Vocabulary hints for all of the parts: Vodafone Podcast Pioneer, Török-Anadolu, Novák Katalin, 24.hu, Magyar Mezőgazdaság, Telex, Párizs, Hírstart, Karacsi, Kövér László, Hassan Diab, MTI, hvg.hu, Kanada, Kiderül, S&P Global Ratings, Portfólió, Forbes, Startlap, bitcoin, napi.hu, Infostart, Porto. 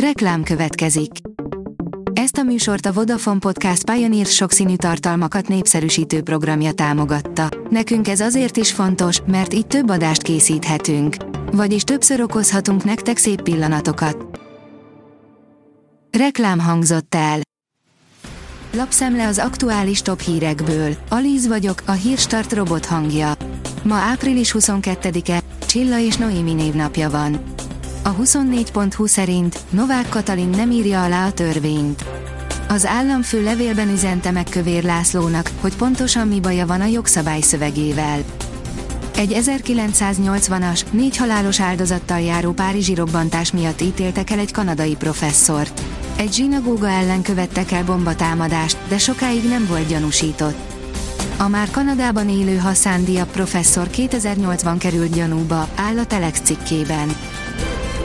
Reklám következik. Ezt a műsort a Vodafone Podcast Pioneer sokszínű tartalmakat népszerűsítő programja támogatta. Nekünk ez azért is fontos, mert így több adást készíthetünk. Vagyis többször okozhatunk nektek szép pillanatokat. Reklám hangzott el. Lapszemle az aktuális top hírekből. Alíz vagyok, a Hírstart robot hangja. Ma április 22-e, Csilla és Noémi névnapja van. A 24.hu szerint Novák Katalin nem írja alá a törvényt. Az államfő levélben üzente meg Kövér Lászlónak, hogy pontosan mi baja van a jogszabály szövegével. Egy 1980-as, 4 halálos áldozattal járó párizsi robbantás miatt ítéltek el egy kanadai professzort. Egy zsinagóga ellen követtek el bombatámadást, de sokáig nem volt gyanúsított. A már Kanadában élő Hassan Diab professzor 2008-ban került gyanúba, áll a Telex cikkében.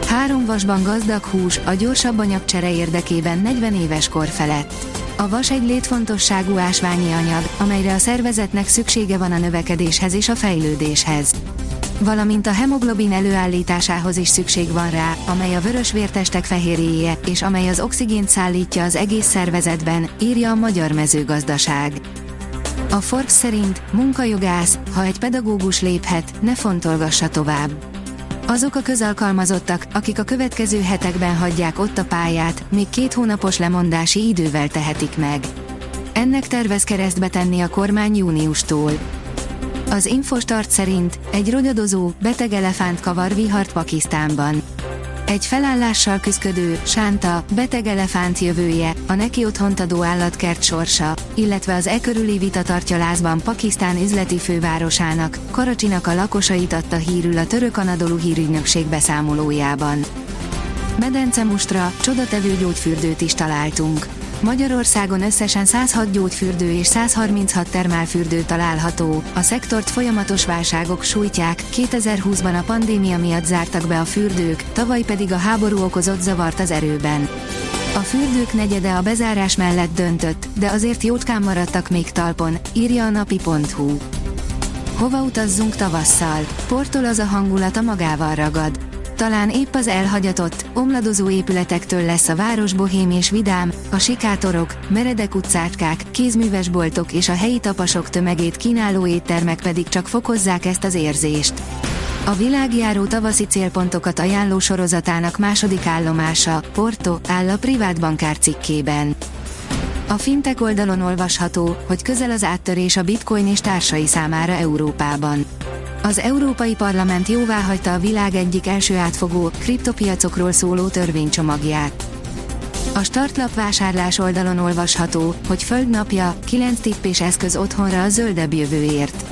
3 vasban gazdag hús, a gyorsabb anyagcsere érdekében 40 éves kor felett. A vas egy létfontosságú ásványi anyag, amelyre a szervezetnek szüksége van a növekedéshez és a fejlődéshez. Valamint a hemoglobin előállításához is szükség van rá, amely a vörös vértestek fehérjéje, és amely az oxigént szállítja az egész szervezetben, írja a Magyar Mezőgazdaság. A Forbes szerint munkajogász, ha egy pedagógus léphet, ne fontolgassa tovább. Azok a közalkalmazottak, akik a következő hetekben hagyják ott a pályát, még 2 hónapos lemondási idővel tehetik meg. Ennek tervez keresztbe tenni a kormány júniustól. Az Infostart szerint egy rogyadozó, beteg elefánt kavar vihart Pakisztánban. Egy felállással küszködő, sánta, beteg elefánt jövője, a neki otthont adó állatkert sorsa, illetve az e körüli vita tartja lázban Pakisztán üzleti fővárosának, Karacsinak a lakosait adta hírül a Török-Anadolu hírügynökség beszámolójában. Medencemustra, csodatevő gyógyfürdőt is találtunk. Magyarországon összesen 106 gyógyfürdő és 136 termálfürdő található, a szektort folyamatos válságok sújtják, 2020-ban a pandémia miatt zártak be a fürdők, tavaly pedig a háború okozott zavart az erőben. A fürdők negyede a bezárás mellett döntött, de azért jótkán maradtak még talpon, írja a napi.hu. Hova utazzunk tavasszal? Portól az a hangulata magával ragad. Talán épp az elhagyatott, omladozó épületektől lesz a város bohém és vidám, a sikátorok, meredek utcácskák, kézműves boltok és a helyi tapasok tömegét kínáló éttermek pedig csak fokozzák ezt az érzést. A világjáró tavaszi célpontokat ajánló sorozatának második állomása, Porto, áll a privát bankár cikkében. A fintech oldalon olvasható, hogy közel az áttörés a bitcoin és társai számára Európában. Az Európai Parlament jóváhagyta a világ egyik első átfogó, kriptopiacokról szóló törvénycsomagját. A Startlap vásárlás oldalon olvasható, hogy földnapja, 9 tipp és eszköz otthonra a zöldebb jövőért.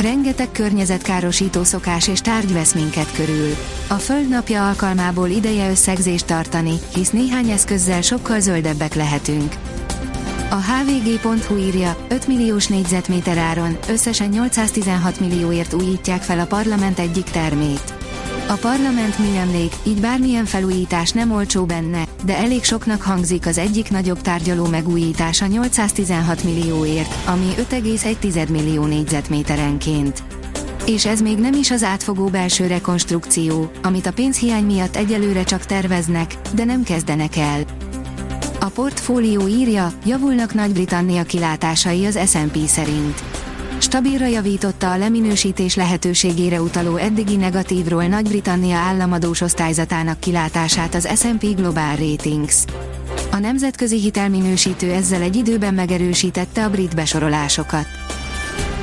Rengeteg környezetkárosító szokás és tárgy vesz minket körül. A földnapja alkalmából ideje összegzést tartani, hisz néhány eszközzel sokkal zöldebbek lehetünk. A hvg.hu írja, 5 milliós négyzetméter áron, összesen 816 millióért újítják fel a parlament egyik termét. A parlament műemlék, így bármilyen felújítás nem olcsó benne, de elég soknak hangzik az egyik nagyobb tárgyaló megújítása 816 millióért, ami 5,1 millió négyzetméterenként. És ez még nem is az átfogó belső rekonstrukció, amit a pénzhiány miatt egyelőre csak terveznek, de nem kezdenek el. A Portfólió írja, javulnak Nagy-Britannia kilátásai az S&P szerint. Stabilra javította a leminősítés lehetőségére utaló eddigi negatívról Nagy-Britannia államadós osztályzatának kilátását az S&P Global Ratings. A nemzetközi hitelminősítő ezzel egy időben megerősítette a brit besorolásokat.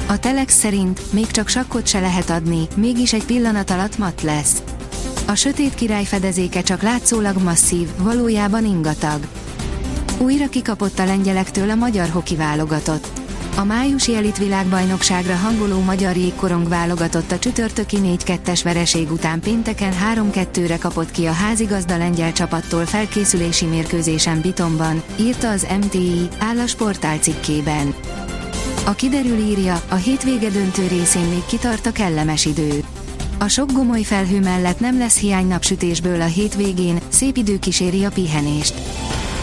A Telex szerint még csak sakkot se lehet adni, mégis egy pillanat alatt mat lesz. A sötét király fedezéke csak látszólag masszív, valójában ingatag. Újra kikapott a lengyelektől a magyar hoki válogatott. A májusi elitvilágbajnokságra hangoló magyar jégkorong válogatott a csütörtöki 4-2-es vereség után pénteken 3-2-re kapott ki a házigazda lengyel csapattól felkészülési mérkőzésen Bitonban, írta az MTI, áll a sportál cikkében. A Kiderül írja, a hétvége döntő részén még kitart a kellemes idő. A sok gomoly felhő mellett nem lesz hiány napsütésből a hétvégén, szép idő kíséri a pihenést.